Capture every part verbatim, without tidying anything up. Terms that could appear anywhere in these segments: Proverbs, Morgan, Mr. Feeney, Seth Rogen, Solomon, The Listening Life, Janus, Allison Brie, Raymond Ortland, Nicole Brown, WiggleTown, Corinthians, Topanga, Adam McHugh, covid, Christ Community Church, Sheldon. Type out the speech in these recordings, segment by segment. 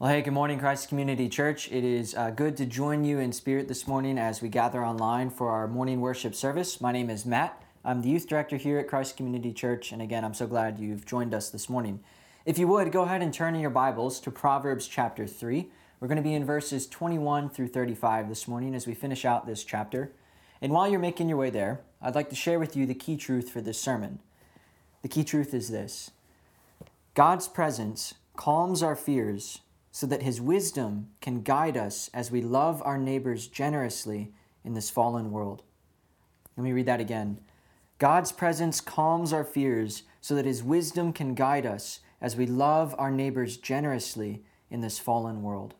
Well, hey, good morning, Christ Community Church. It is uh, good to join you in spirit this morning as we gather online for our morning worship service. My name is Matt. I'm the youth director here at Christ Community Church, and again, I'm so glad you've joined us this morning. If you would, go ahead and turn in your Bibles to Proverbs chapter three. We're going to be in verses twenty-one through thirty-five this morning as we finish out this chapter. And while you're making your way there, I'd like to share with you the key truth for this sermon. The key truth is this: God's presence calms our fears so that His wisdom can guide us as we love our neighbors generously in this fallen world. Let me read that again. God's presence calms our fears so that His wisdom can guide us as we love our neighbors generously in this fallen world.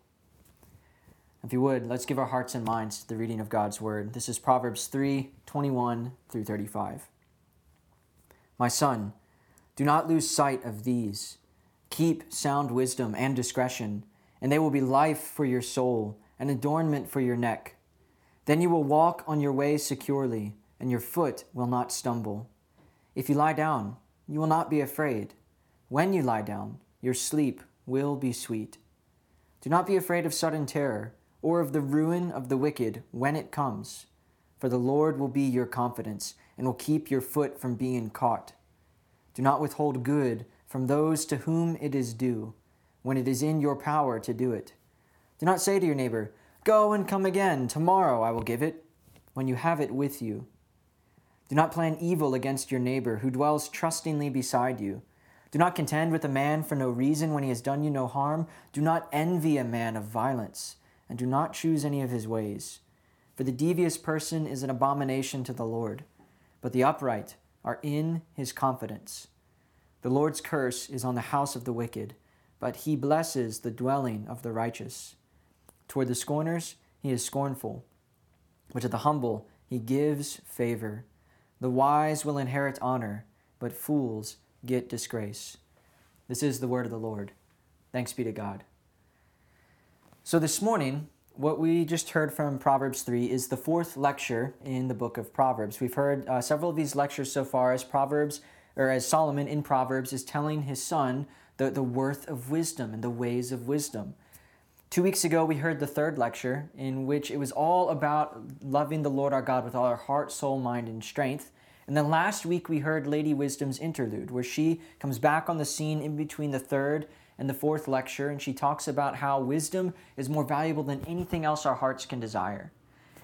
If you would, let's give our hearts and minds to the reading of God's Word. This is Proverbs three, twenty-one through thirty-five. My son, do not lose sight of these. Keep sound wisdom and discretion, and they will be life for your soul, an adornment for your neck. Then you will walk on your way securely, and your foot will not stumble. If you lie down, you will not be afraid. When you lie down, your sleep will be sweet. Do not be afraid of sudden terror, or of the ruin of the wicked when it comes, for the Lord will be your confidence, and will keep your foot from being caught. Do not withhold good from those to whom it is due, when it is in your power to do it. Do not say to your neighbor, "Go and come again, tomorrow I will give it," when you have it with you. Do not plan evil against your neighbor who dwells trustingly beside you. Do not contend with a man for no reason when he has done you no harm. Do not envy a man of violence, and do not choose any of his ways. For the devious person is an abomination to the Lord, but the upright are in his confidence. The Lord's curse is on the house of the wicked, but he blesses the dwelling of the righteous. Toward the scorners he is scornful, but to the humble he gives favor. The wise will inherit honor, but fools get disgrace. This is the word of the Lord. Thanks be to God. So this morning, what we just heard from Proverbs three is the fourth lecture in the book of Proverbs. We've heard uh, several of these lectures so far as Proverbs or as Solomon in Proverbs is telling his son the, the worth of wisdom and the ways of wisdom. Two weeks ago, we heard the third lecture, in which it was all about loving the Lord our God with all our heart, soul, mind, and strength. And then last week, we heard Lady Wisdom's interlude, where she comes back on the scene in between the third and the fourth lecture, and she talks about how wisdom is more valuable than anything else our hearts can desire,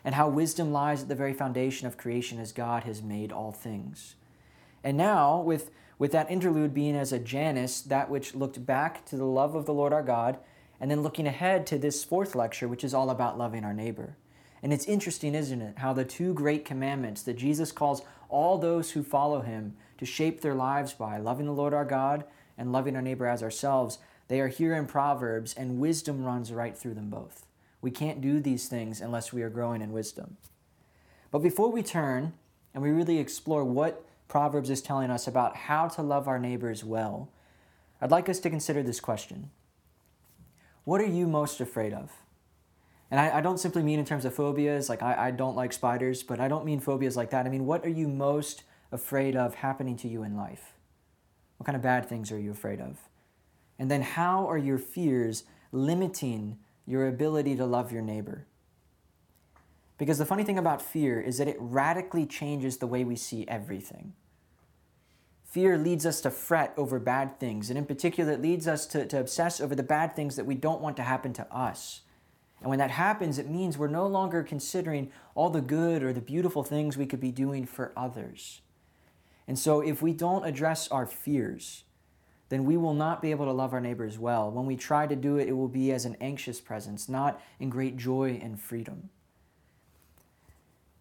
and how wisdom lies at the very foundation of creation as God has made all things. And now, with, with that interlude being as a Janus, that which looked back to the love of the Lord our God, and then looking ahead to this fourth lecture, which is all about loving our neighbor. And it's interesting, isn't it, how the two great commandments that Jesus calls all those who follow him to shape their lives by, loving the Lord our God and loving our neighbor as ourselves, they are here in Proverbs, and wisdom runs right through them both. We can't do these things unless we are growing in wisdom. But before we turn and we really explore what Proverbs is telling us about how to love our neighbors well, I'd like us to consider this question. What are you most afraid of? And I, I don't simply mean in terms of phobias, like I, I don't like spiders, but I don't mean phobias like that. I mean, what are you most afraid of happening to you in life? What kind of bad things are you afraid of? And then how are your fears limiting your ability to love your neighbor? Because the funny thing about fear is that it radically changes the way we see everything. Fear leads us to fret over bad things, and in particular, it leads us to, to obsess over the bad things that we don't want to happen to us. And when that happens, it means we're no longer considering all the good or the beautiful things we could be doing for others. And so if we don't address our fears, then we will not be able to love our neighbors well. When we try to do it, it will be as an anxious presence, not in great joy and freedom.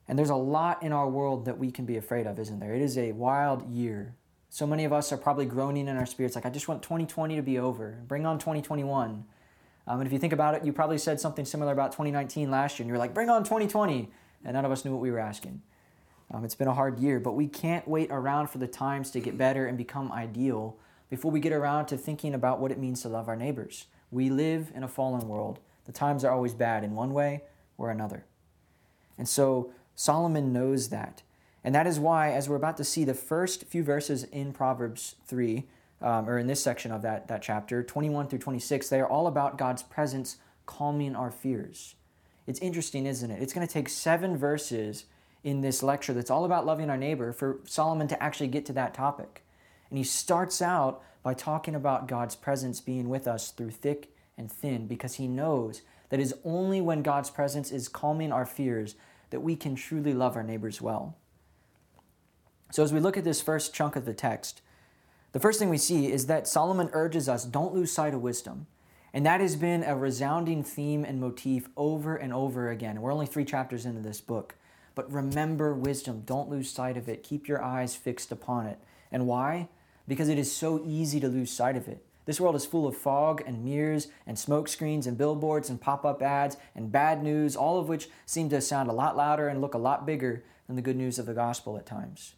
And there's a lot in our world that we can be afraid of, isn't there? It is a wild year. So many of us are probably groaning in our spirits, like, I just want twenty twenty to be over. Bring on twenty twenty-one. Um, and if you think about it, you probably said something similar about twenty nineteen last year, and you were like, bring on twenty twenty. And none of us knew what we were asking. Um, it's been a hard year, but we can't wait around for the times to get better and become ideal before we get around to thinking about what it means to love our neighbors. We live in a fallen world. The times are always bad in one way or another. And so Solomon knows that. And that is why, as we're about to see the first few verses in Proverbs three, um, or in this section of that, that chapter, twenty-one through twenty-six, they are all about God's presence calming our fears. It's interesting, isn't it? It's going to take seven verses in this lecture that's all about loving our neighbor for Solomon to actually get to that topic. And he starts out by talking about God's presence being with us through thick and thin, because he knows that it is only when God's presence is calming our fears that we can truly love our neighbors well. So as we look at this first chunk of the text, the first thing we see is that Solomon urges us, don't lose sight of wisdom. And that has been a resounding theme and motif over and over again. We're only three chapters into this book. But remember wisdom. Don't lose sight of it. Keep your eyes fixed upon it. And why? Because it is so easy to lose sight of it. This world is full of fog and mirrors and smoke screens and billboards and pop-up ads and bad news, all of which seem to sound a lot louder and look a lot bigger than the good news of the gospel at times.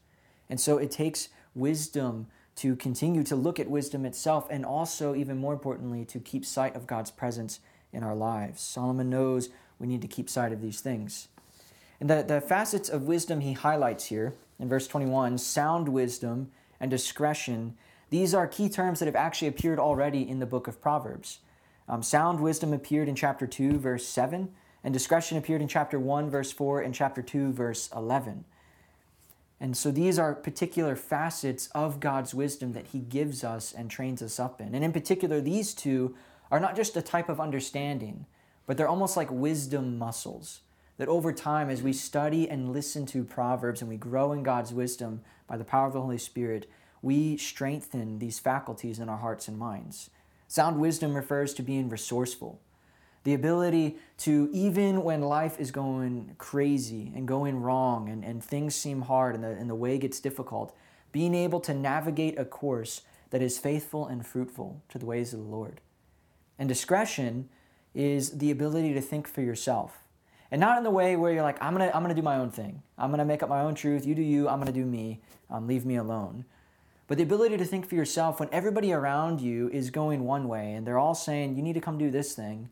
And so it takes wisdom to continue to look at wisdom itself, and also, even more importantly, to keep sight of God's presence in our lives. Solomon knows we need to keep sight of these things. And the, the facets of wisdom he highlights here in verse twenty-one, sound wisdom and discretion, these are key terms that have actually appeared already in the book of Proverbs. Um, sound wisdom appeared in chapter two, verse seven, and discretion appeared in chapter one, verse four, and chapter two, verse eleven. And so these are particular facets of God's wisdom that he gives us and trains us up in. And in particular, these two are not just a type of understanding, but they're almost like wisdom muscles that over time, as we study and listen to Proverbs and we grow in God's wisdom by the power of the Holy Spirit, we strengthen these faculties in our hearts and minds. Sound wisdom refers to being resourceful, the ability to, even when life is going crazy and going wrong and, and things seem hard and the, and the way gets difficult, being able to navigate a course that is faithful and fruitful to the ways of the Lord. And discretion is the ability to think for yourself. And not in the way where you're like, I'm gonna, I'm gonna do my own thing. I'm gonna make up my own truth. You do you, I'm gonna do me. Um, leave me alone. But the ability to think for yourself when everybody around you is going one way and they're all saying, you need to come do this thing,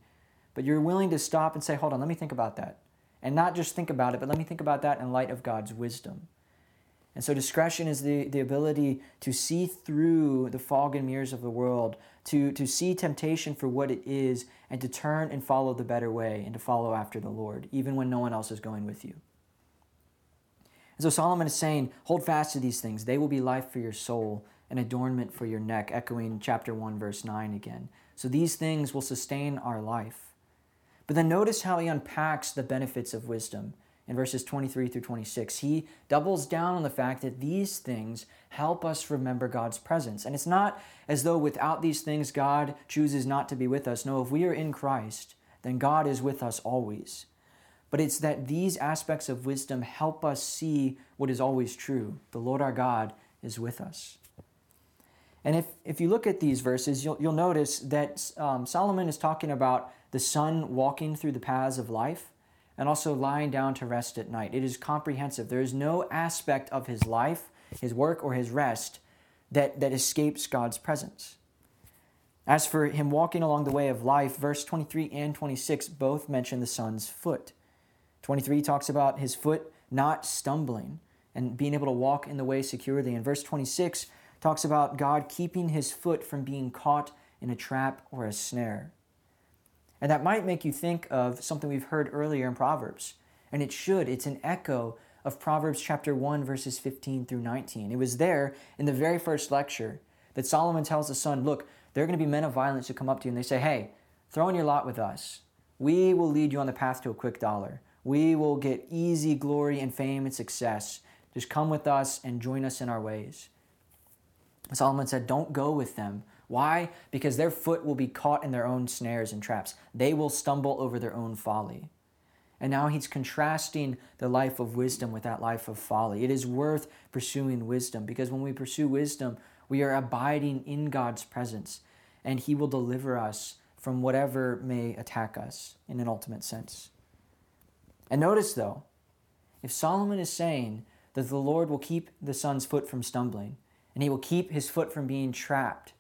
but you're willing to stop and say, hold on, let me think about that. And not just think about it, but let me think about that in light of God's wisdom. And so discretion is the, the ability to see through the fog and mirrors of the world, to, to see temptation for what it is, and to turn and follow the better way, and to follow after the Lord, even when no one else is going with you. And so Solomon is saying, hold fast to these things. They will be life for your soul, an adornment for your neck, echoing chapter one, verse nine again. So these things will sustain our life. But then notice how he unpacks the benefits of wisdom in verses twenty-three through twenty-six. He doubles down on the fact that these things help us remember God's presence. And it's not as though without these things, God chooses not to be with us. No, if we are in Christ, then God is with us always. But it's that these aspects of wisdom help us see what is always true. The Lord our God is with us. And if, if you look at these verses, you'll, you'll notice that um, Solomon is talking about the sun walking through the paths of life, and also lying down to rest at night. It is comprehensive. There is no aspect of his life, his work, or his rest that, that escapes God's presence. As for him walking along the way of life, verse twenty-three and twenty-six both mention the sun's foot. twenty-three talks about his foot not stumbling and being able to walk in the way securely. And verse twenty-six talks about God keeping his foot from being caught in a trap or a snare. And that might make you think of something we've heard earlier in Proverbs. And it should. It's an echo of Proverbs chapter one, verses fifteen through nineteen. It was there in the very first lecture that Solomon tells the son, look, there are going to be men of violence who come up to you and they say, hey, throw in your lot with us. We will lead you on the path to a quick dollar. We will get easy glory and fame and success. Just come with us and join us in our ways. Solomon said, don't go with them. Why? Because their foot will be caught in their own snares and traps. They will stumble over their own folly. And now he's contrasting the life of wisdom with that life of folly. It is worth pursuing wisdom, because when we pursue wisdom, we are abiding in God's presence, and he will deliver us from whatever may attack us in an ultimate sense. And notice though, if Solomon is saying that the Lord will keep the son's foot from stumbling, and he will keep his foot from being trapped,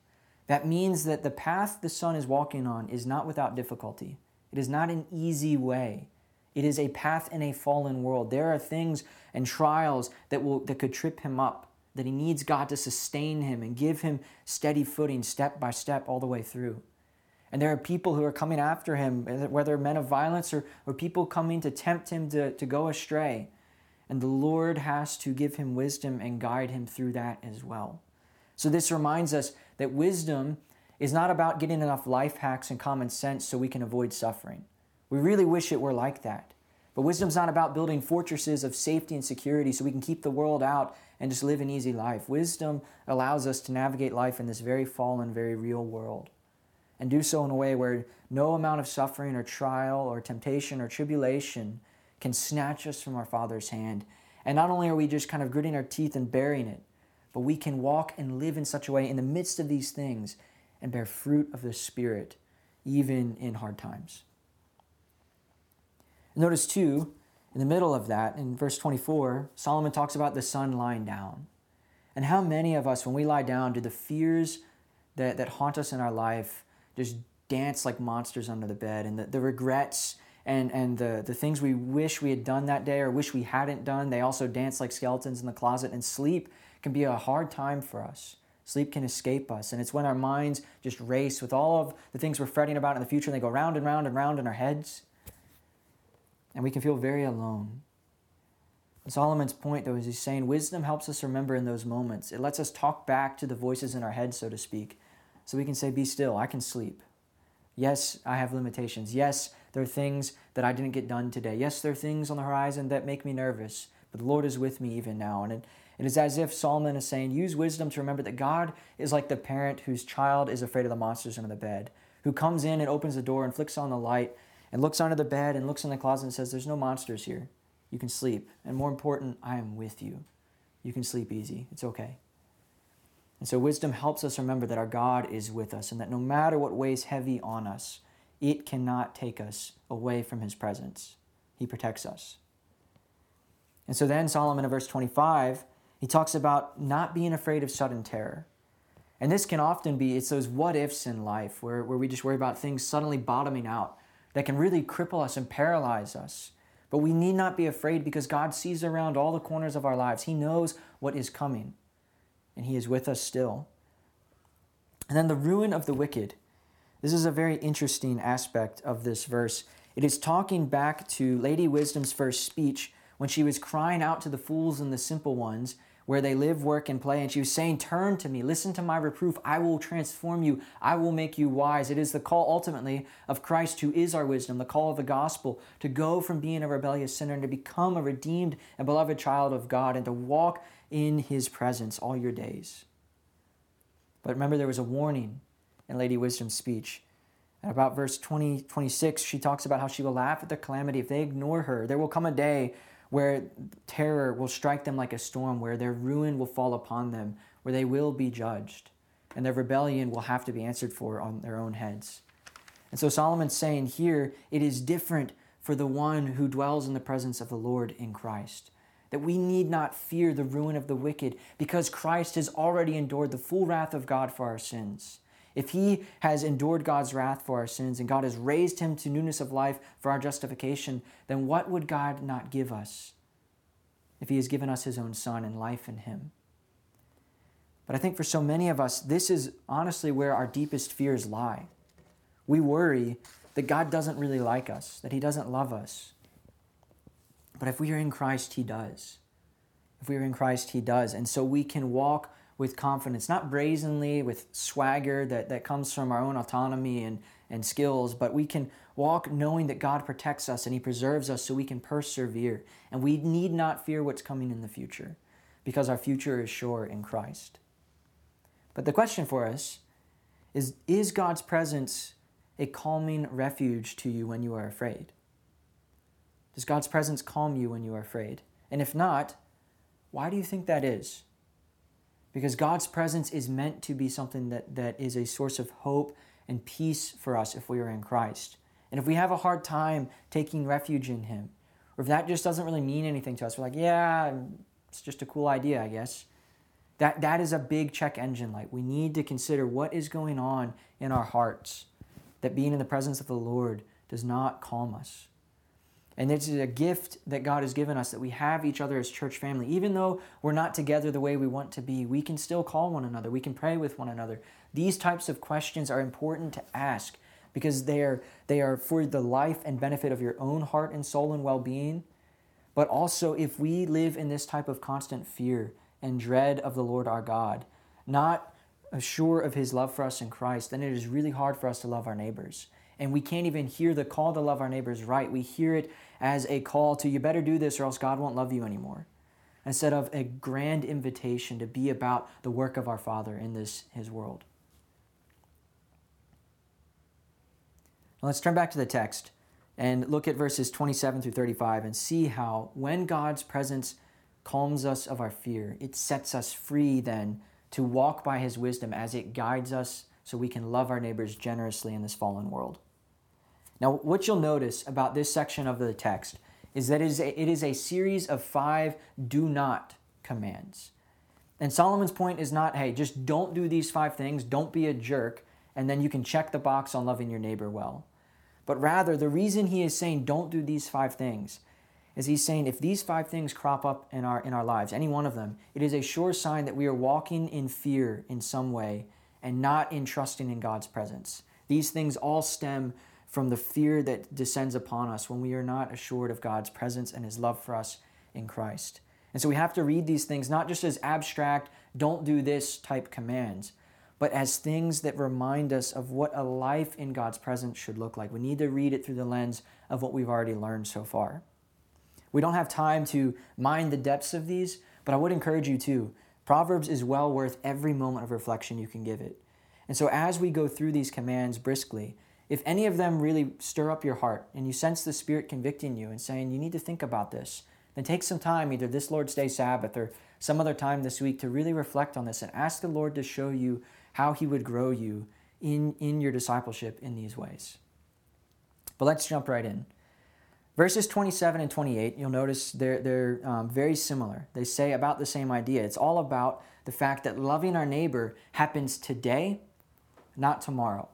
that means that the path the son is walking on is not without difficulty. It is not an easy way. It is a path in a fallen world. There are things and trials that will that could trip him up that he needs God to sustain him and give him steady footing step by step all the way through. And there are people who are coming after him, whether men of violence or, or people coming to tempt him to, to go astray. And the Lord has to give him wisdom and guide him through that as well. So this reminds us that wisdom is not about getting enough life hacks and common sense so we can avoid suffering. We really wish it were like that. But wisdom's not about building fortresses of safety and security so we can keep the world out and just live an easy life. Wisdom allows us to navigate life in this very fallen, very real world, and do so in a way where no amount of suffering or trial or temptation or tribulation can snatch us from our Father's hand. And not only are we just kind of gritting our teeth and bearing it, but we can walk and live in such a way in the midst of these things and bear fruit of the Spirit, even in hard times. Notice too, in the middle of that, in verse twenty-four, Solomon talks about the son lying down. And how many of us, when we lie down, do the fears that, that haunt us in our life just dance like monsters under the bed, and the, the regrets and, and the, the things we wish we had done that day or wish we hadn't done, they also dance like skeletons in the closet. And sleep can be a hard time for us. Sleep can escape us. And it's when our minds just race with all of the things we're fretting about in the future, and they go round and round and round in our heads. And we can feel very alone. And Solomon's point, though, is he's saying wisdom helps us remember in those moments. It lets us talk back to the voices in our head, so to speak. So we can say, be still, I can sleep. Yes, I have limitations. Yes, there are things that I didn't get done today. Yes, there are things on the horizon that make me nervous. But the Lord is with me even now. And it, it is as if Solomon is saying, use wisdom to remember that God is like the parent whose child is afraid of the monsters under the bed, who comes in and opens the door and flicks on the light and looks under the bed and looks in the closet and says, there's no monsters here. You can sleep. And more important, I am with you. You can sleep easy. It's okay. And so wisdom helps us remember that our God is with us and that no matter what weighs heavy on us, it cannot take us away from his presence. He protects us. And so then Solomon in verse twenty-five, he talks about not being afraid of sudden terror. And this can often be, it's those what-ifs in life where, where we just worry about things suddenly bottoming out that can really cripple us and paralyze us. But we need not be afraid because God sees around all the corners of our lives. He knows what is coming. And he is with us still. And then the ruin of the wicked. This is a very interesting aspect of this verse. It is talking back to Lady Wisdom's first speech when she was crying out to the fools and the simple ones where they live, work, and play. And she was saying, turn to me, listen to my reproof. I will transform you. I will make you wise. It is the call ultimately of Christ who is our wisdom, the call of the gospel to go from being a rebellious sinner and to become a redeemed and beloved child of God and to walk in his presence all your days. But remember, there was a warning in Lady Wisdom's speech. At about verse twenty, twenty-six, she talks about how she will laugh at their calamity. If they ignore her, there will come a day where terror will strike them like a storm, where their ruin will fall upon them, where they will be judged, and their rebellion will have to be answered for on their own heads. And so Solomon's saying here, it is different for the one who dwells in the presence of the Lord in Christ, that we need not fear the ruin of the wicked because Christ has already endured the full wrath of God for our sins. If he has endured God's wrath for our sins and God has raised him to newness of life for our justification, then what would God not give us if he has given us his own son and life in him? But I think for so many of us, this is honestly where our deepest fears lie. We worry that God doesn't really like us, that he doesn't love us. But if we are in Christ, he does. If we are in Christ, he does. And so we can walk with confidence, not brazenly, with swagger that, that comes from our own autonomy and, and skills, but we can walk knowing that God protects us and he preserves us so we can persevere. And we need not fear what's coming in the future because our future is sure in Christ. But the question for us is, is God's presence a calming refuge to you when you are afraid? Does God's presence calm you when you are afraid? And if not, why do you think that is? Because God's presence is meant to be something that, that is a source of hope and peace for us if we are in Christ. And if we have a hard time taking refuge in him, or if that just doesn't really mean anything to us, we're like, yeah, it's just a cool idea, I guess. That, that is a big check engine light. We need to consider what is going on in our hearts, that being in the presence of the Lord does not calm us. And this is a gift that God has given us, that we have each other as church family. Even though we're not together the way we want to be, we can still call one another. We can pray with one another. These types of questions are important to ask because they are, they are for the life and benefit of your own heart and soul and well-being. But also, if we live in this type of constant fear and dread of the Lord our God, not sure of His love for us in Christ, then it is really hard for us to love our neighbors. And we can't even hear the call to love our neighbors right. We hear it as a call to, you better do this or else God won't love you anymore, instead of a grand invitation to be about the work of our Father in this His world. Now let's turn back to the text and look at verses twenty-seven through thirty-five and see how when God's presence calms us of our fear, it sets us free then to walk by His wisdom as it guides us so we can love our neighbors generously in this fallen world. Now, what you'll notice about this section of the text is that it is a, it is a series of five do not commands. And Solomon's point is not, hey, just don't do these five things, don't be a jerk, and then you can check the box on loving your neighbor well. But rather, the reason he is saying don't do these five things is he's saying if these five things crop up in our, in our lives, any one of them, it is a sure sign that we are walking in fear in some way and not in trusting in God's presence. These things all stem from the fear that descends upon us when we are not assured of God's presence and His love for us in Christ. And so we have to read these things not just as abstract, don't do this type commands, but as things that remind us of what a life in God's presence should look like. We need to read it through the lens of what we've already learned so far. We don't have time to mine the depths of these, but I would encourage you to. Proverbs is well worth every moment of reflection you can give it. And so as we go through these commands briskly, if any of them really stir up your heart and you sense the Spirit convicting you and saying you need to think about this, then take some time, either this Lord's Day Sabbath or some other time this week, to really reflect on this and ask the Lord to show you how He would grow you in, in your discipleship in these ways. But let's jump right in. Verses twenty-seven and twenty-eight, you'll notice they're, they're um, very similar. They say about the same idea. It's all about the fact that loving our neighbor happens today, not tomorrow.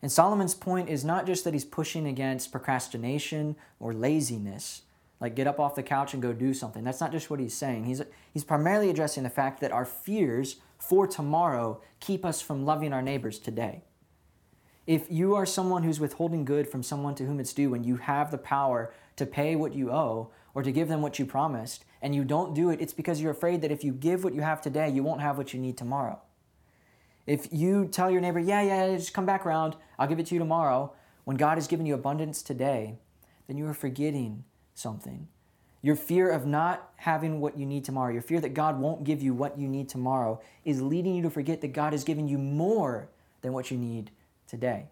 And Solomon's point is not just that he's pushing against procrastination or laziness, like get up off the couch and go do something. That's not just what he's saying. He's, he's primarily addressing the fact that our fears for tomorrow keep us from loving our neighbors today. If you are someone who's withholding good from someone to whom it's due and you have the power to pay what you owe or to give them what you promised and you don't do it, it's because you're afraid that if you give what you have today, you won't have what you need tomorrow. If you tell your neighbor, yeah, yeah, just come back around, I'll give it to you tomorrow, when God has given you abundance today, then you are forgetting something. Your fear of not having what you need tomorrow, your fear that God won't give you what you need tomorrow, is leading you to forget that God has given you more than what you need today.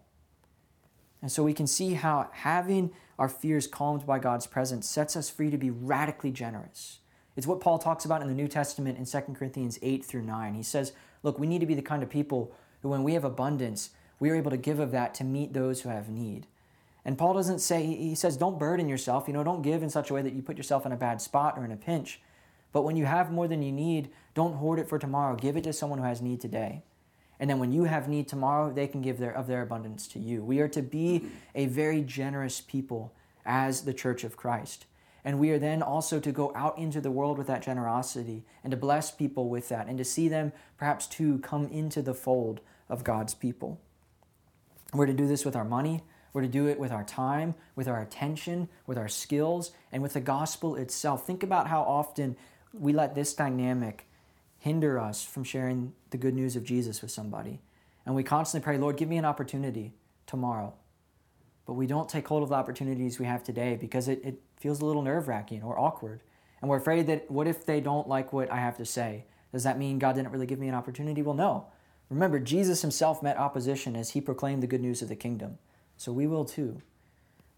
And so we can see how having our fears calmed by God's presence sets us free to be radically generous. It's what Paul talks about in the New Testament in Second Corinthians eight through nine. He says, look, we need to be the kind of people who, when we have abundance, we are able to give of that to meet those who have need. And Paul doesn't say, he says, don't burden yourself, you know, don't give in such a way that you put yourself in a bad spot or in a pinch. But when you have more than you need, don't hoard it for tomorrow. Give it to someone who has need today. And then when you have need tomorrow, they can give their, of their abundance to you. We are to be a very generous people as the Church of Christ. And we are then also to go out into the world with that generosity and to bless people with that and to see them perhaps to come into the fold of God's people. We're to do this with our money. We're to do it with our time, with our attention, with our skills, and with the gospel itself. Think about how often we let this dynamic hinder us from sharing the good news of Jesus with somebody. And we constantly pray, Lord, give me an opportunity tomorrow. But we don't take hold of the opportunities we have today because it, it feels a little nerve-wracking or awkward. And we're afraid that, what if they don't like what I have to say? Does that mean God didn't really give me an opportunity? Well, no. Remember, Jesus himself met opposition as he proclaimed the good news of the kingdom. So we will too.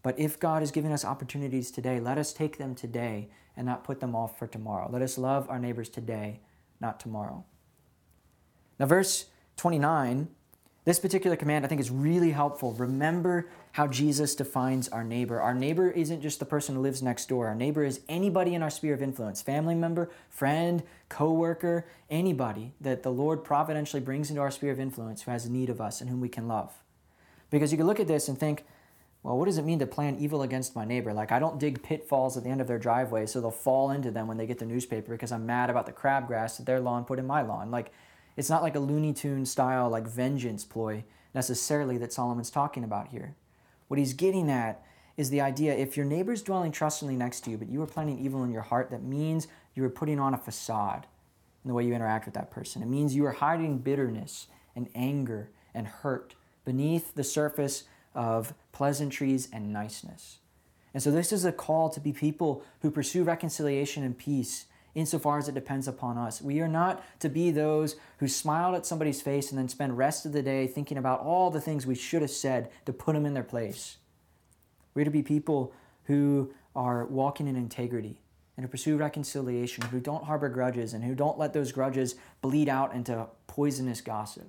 But if God is giving us opportunities today, let us take them today and not put them off for tomorrow. Let us love our neighbors today, not tomorrow. Now, verse twenty-nine, this particular command I think is really helpful. Remember how Jesus defines our neighbor. Our neighbor isn't just the person who lives next door. Our neighbor is anybody in our sphere of influence, family member, friend, coworker, anybody that the Lord providentially brings into our sphere of influence who has need of us and whom we can love. Because you can look at this and think, well, what does it mean to plan evil against my neighbor? Like, I don't dig pitfalls at the end of their driveway so they'll fall into them when they get the newspaper because I'm mad about the crabgrass that their lawn put in my lawn. Like, it's not like a Looney Tunes style, like, vengeance ploy necessarily that Solomon's talking about here. What he's getting at is the idea, if your neighbor's dwelling trustfully next to you, but you are planning evil in your heart, that means you are putting on a facade in the way you interact with that person. It means you are hiding bitterness and anger and hurt beneath the surface of pleasantries and niceness. And so this is a call to be people who pursue reconciliation and peace insofar as it depends upon us. We are not to be those who smiled at somebody's face and then spend the rest of the day thinking about all the things we should have said to put them in their place. We're to be people who are walking in integrity and who pursue reconciliation, who don't harbor grudges, and who don't let those grudges bleed out into poisonous gossip.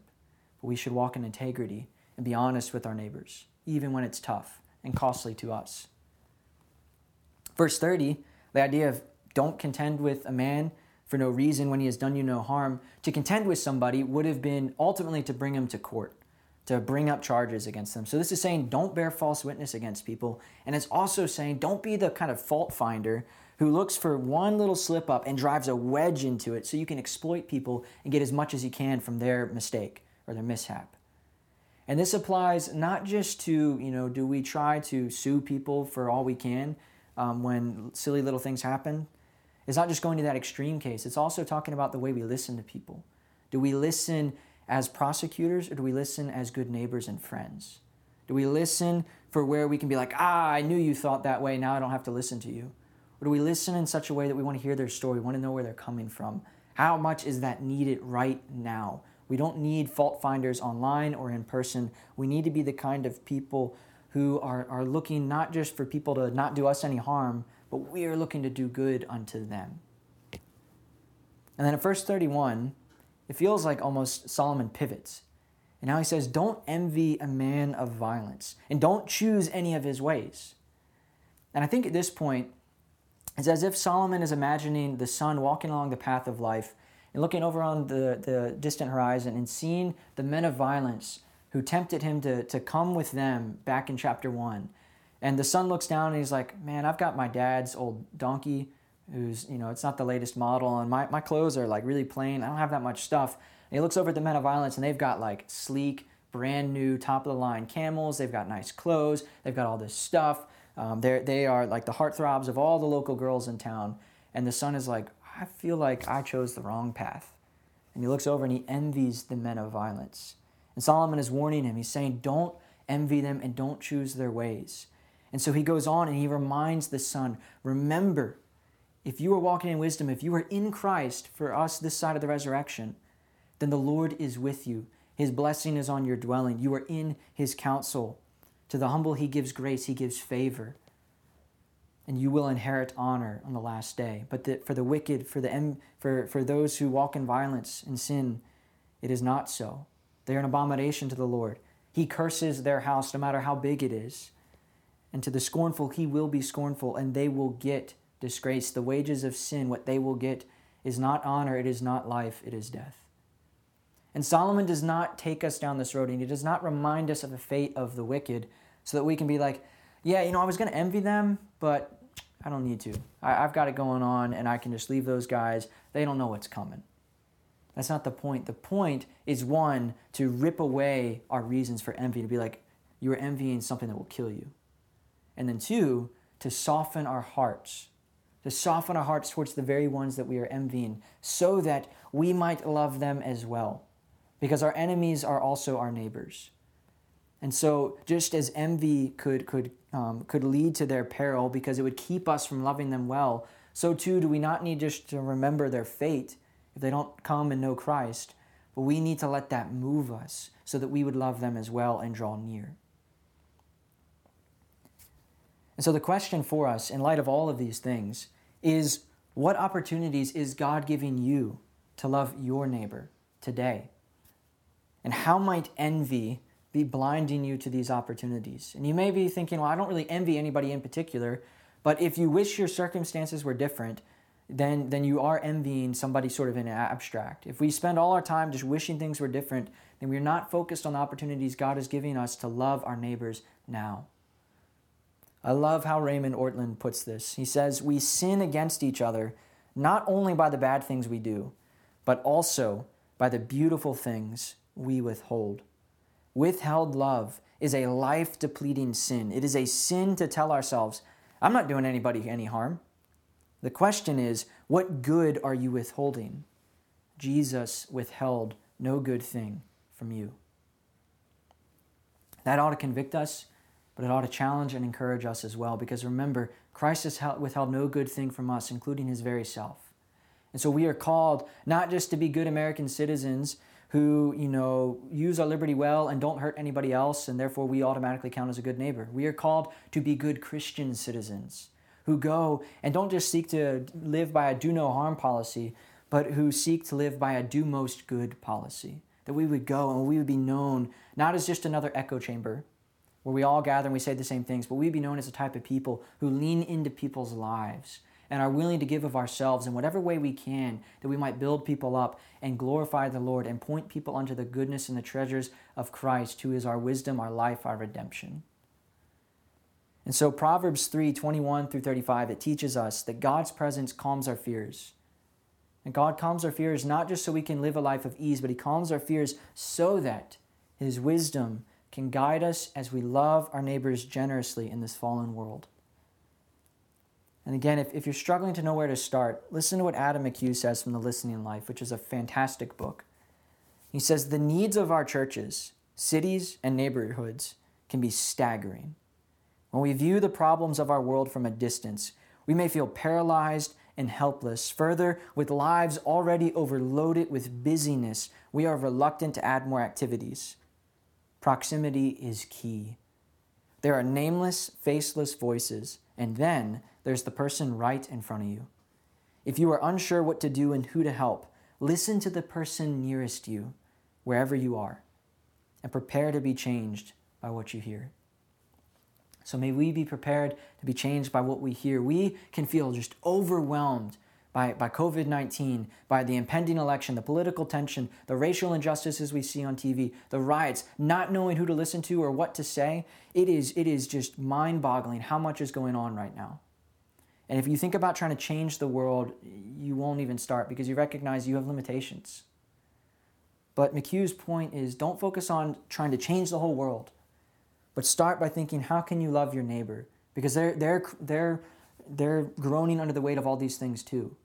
But we should walk in integrity and be honest with our neighbors, even when it's tough and costly to us. Verse thirty, the idea of don't contend with a man for no reason when he has done you no harm. To contend with somebody would have been ultimately to bring him to court, to bring up charges against them. So this is saying don't bear false witness against people. And it's also saying don't be the kind of fault finder who looks for one little slip up and drives a wedge into it so you can exploit people and get as much as you can from their mistake or their mishap. And this applies not just to, you know, do we try to sue people for all we can um, when silly little things happen? It's not just going to that extreme case. It's also talking about the way we listen to people. Do we listen as prosecutors, or do we listen as good neighbors and friends? Do we listen for where we can be like, ah, I knew you thought that way, now I don't have to listen to you? Or do we listen in such a way that we want to hear their story, we want to know where they're coming from? How much is that needed right now? We don't need fault finders online or in person. We need to be the kind of people who are, are looking not just for people to not do us any harm, but we are looking to do good unto them. And then in verse thirty-one, it feels like almost Solomon pivots. And now he says, don't envy a man of violence, and don't choose any of his ways. And I think at this point, it's as if Solomon is imagining the son walking along the path of life and looking over on the, the distant horizon and seeing the men of violence who tempted him to, to come with them back in chapter one. And the son looks down and he's like, man, I've got my dad's old donkey, who's, you know, it's not the latest model, and my, my clothes are like really plain, I don't have that much stuff. And he looks over at the men of violence and they've got like sleek, brand new, top of the line camels, they've got nice clothes, they've got all this stuff. Um, they're, they are like the heartthrobs of all the local girls in town. And the son is like, I feel like I chose the wrong path. And he looks over and he envies the men of violence. And Solomon is warning him, he's saying, don't envy them and don't choose their ways. And so he goes on and he reminds the son, remember, if you are walking in wisdom, if you are in Christ for us this side of the resurrection, then the Lord is with you. His blessing is on your dwelling. You are in his counsel. To the humble he gives grace, he gives favor. And you will inherit honor on the last day. But the, for the wicked, for, the, for, for those who walk in violence and sin, it is not so. They are an abomination to the Lord. He curses their house no matter how big it is. And to the scornful he will be scornful, and they will get disgrace. The wages of sin, what they will get, is not honor, it is not life, it is death. And Solomon does not take us down this road, and he does not remind us of the fate of the wicked so that we can be like, yeah, you know, I was going to envy them, but I don't need to. I, I've got it going on, and I can just leave those guys. They don't know what's coming. That's not the point. The point is, one, to rip away our reasons for envy, to be like, you are envying something that will kill you. And then two, to soften our hearts. To soften our hearts towards the very ones that we are envying, so that we might love them as well. Because our enemies are also our neighbors. And so just as envy could, could, um, could lead to their peril because it would keep us from loving them well, so too do we not need just to remember their fate if they don't come and know Christ, but we need to let that move us so that we would love them as well and draw near. And so the question for us, in light of all of these things, is what opportunities is God giving you to love your neighbor today? And how might envy be blinding you to these opportunities? And you may be thinking, well, I don't really envy anybody in particular, but if you wish your circumstances were different, then, then you are envying somebody sort of in abstract. If we spend all our time just wishing things were different, then we're not focused on the opportunities God is giving us to love our neighbors now. I love how Raymond Ortland puts this. He says, we sin against each other not only by the bad things we do, but also by the beautiful things we withhold. Withheld love is a life-depleting sin. It is a sin to tell ourselves, I'm not doing anybody any harm. The question is, what good are you withholding? Jesus withheld no good thing from you. That ought to convict us, but it ought to challenge and encourage us as well, because remember, Christ has withheld no good thing from us, including his very self. And so we are called not just to be good American citizens who, you know, use our liberty well and don't hurt anybody else, and therefore we automatically count as a good neighbor. We are called to be good Christian citizens who go and don't just seek to live by a do no harm policy, but who seek to live by a do most good policy. That we would go and we would be known not as just another echo chamber where we all gather and we say the same things, but we'd be known as a type of people who lean into people's lives and are willing to give of ourselves in whatever way we can, that we might build people up and glorify the Lord and point people unto the goodness and the treasures of Christ, who is our wisdom, our life, our redemption. And so Proverbs three, twenty-one through thirty-five, it teaches us that God's presence calms our fears. And God calms our fears not just so we can live a life of ease, but he calms our fears so that his wisdom can guide us as we love our neighbors generously in this fallen world. And again, if, if you're struggling to know where to start, listen to what Adam McHugh says from The Listening Life, which is a fantastic book. He says, the needs of our churches, cities, and neighborhoods can be staggering. When we view the problems of our world from a distance, we may feel paralyzed and helpless. Further, with lives already overloaded with busyness, we are reluctant to add more activities. Proximity is key. There are nameless, faceless voices, and then there's the person right in front of you. If you are unsure what to do and who to help, listen to the person nearest you, wherever you are, and prepare to be changed by what you hear. So may we be prepared to be changed by what we hear. We can feel just overwhelmed by, by covid nineteen, by the impending election, the political tension, the racial injustices we see on T V, the riots, not knowing who to listen to or what to say. It is, it is just mind-boggling how much is going on right now. And if you think about trying to change the world, you won't even start because you recognize you have limitations. But McHugh's point is, don't focus on trying to change the whole world, but start by thinking, how can you love your neighbor? Because they're, they're, they're, they're groaning under the weight of all these things too.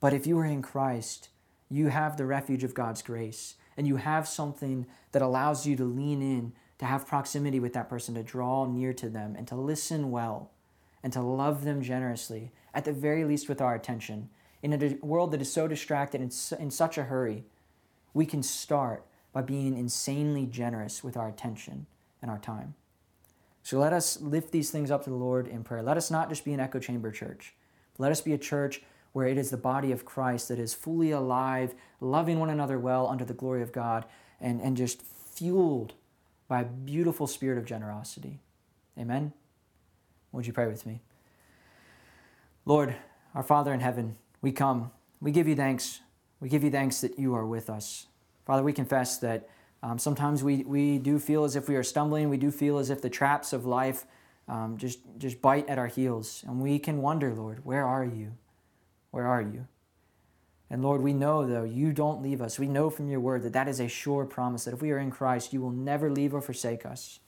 But if you are in Christ, you have the refuge of God's grace, and you have something that allows you to lean in, to have proximity with that person, to draw near to them, and to listen well, and to love them generously, at the very least with our attention. In a world that is so distracted and in such a hurry, we can start by being insanely generous with our attention and our time. So let us lift these things up to the Lord in prayer. Let us not just be an echo chamber church. Let us be a church where it is the body of Christ that is fully alive, loving one another well under the glory of God, and, and just fueled by a beautiful spirit of generosity. Amen? Would you pray with me? Lord, our Father in heaven, we come. We give you thanks. We give you thanks that you are with us. Father, we confess that um, sometimes we, we do feel as if we are stumbling. We do feel as if the traps of life um, just, just bite at our heels. And we can wonder, Lord, where are you? Where are you? And Lord, we know, though, you don't leave us. We know from your word that that is a sure promise, that if we are in Christ, you will never leave or forsake us.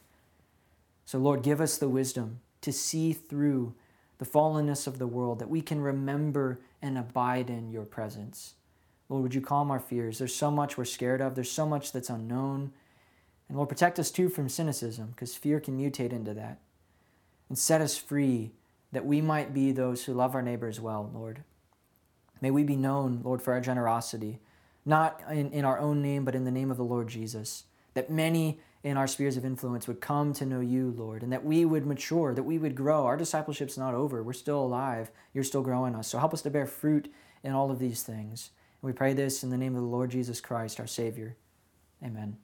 So Lord, give us the wisdom to see through the fallenness of the world, that we can remember and abide in your presence. Lord, would you calm our fears? There's so much we're scared of. There's so much that's unknown. And Lord, protect us too from cynicism, because fear can mutate into that. And set us free that we might be those who love our neighbors well, Lord. May we be known, Lord, for our generosity, not in, in our own name, but in the name of the Lord Jesus, that many in our spheres of influence would come to know you, Lord, and that we would mature, that we would grow. Our discipleship's not over. We're still alive. You're still growing us. So help us to bear fruit in all of these things. And we pray this in the name of the Lord Jesus Christ, our Savior. Amen.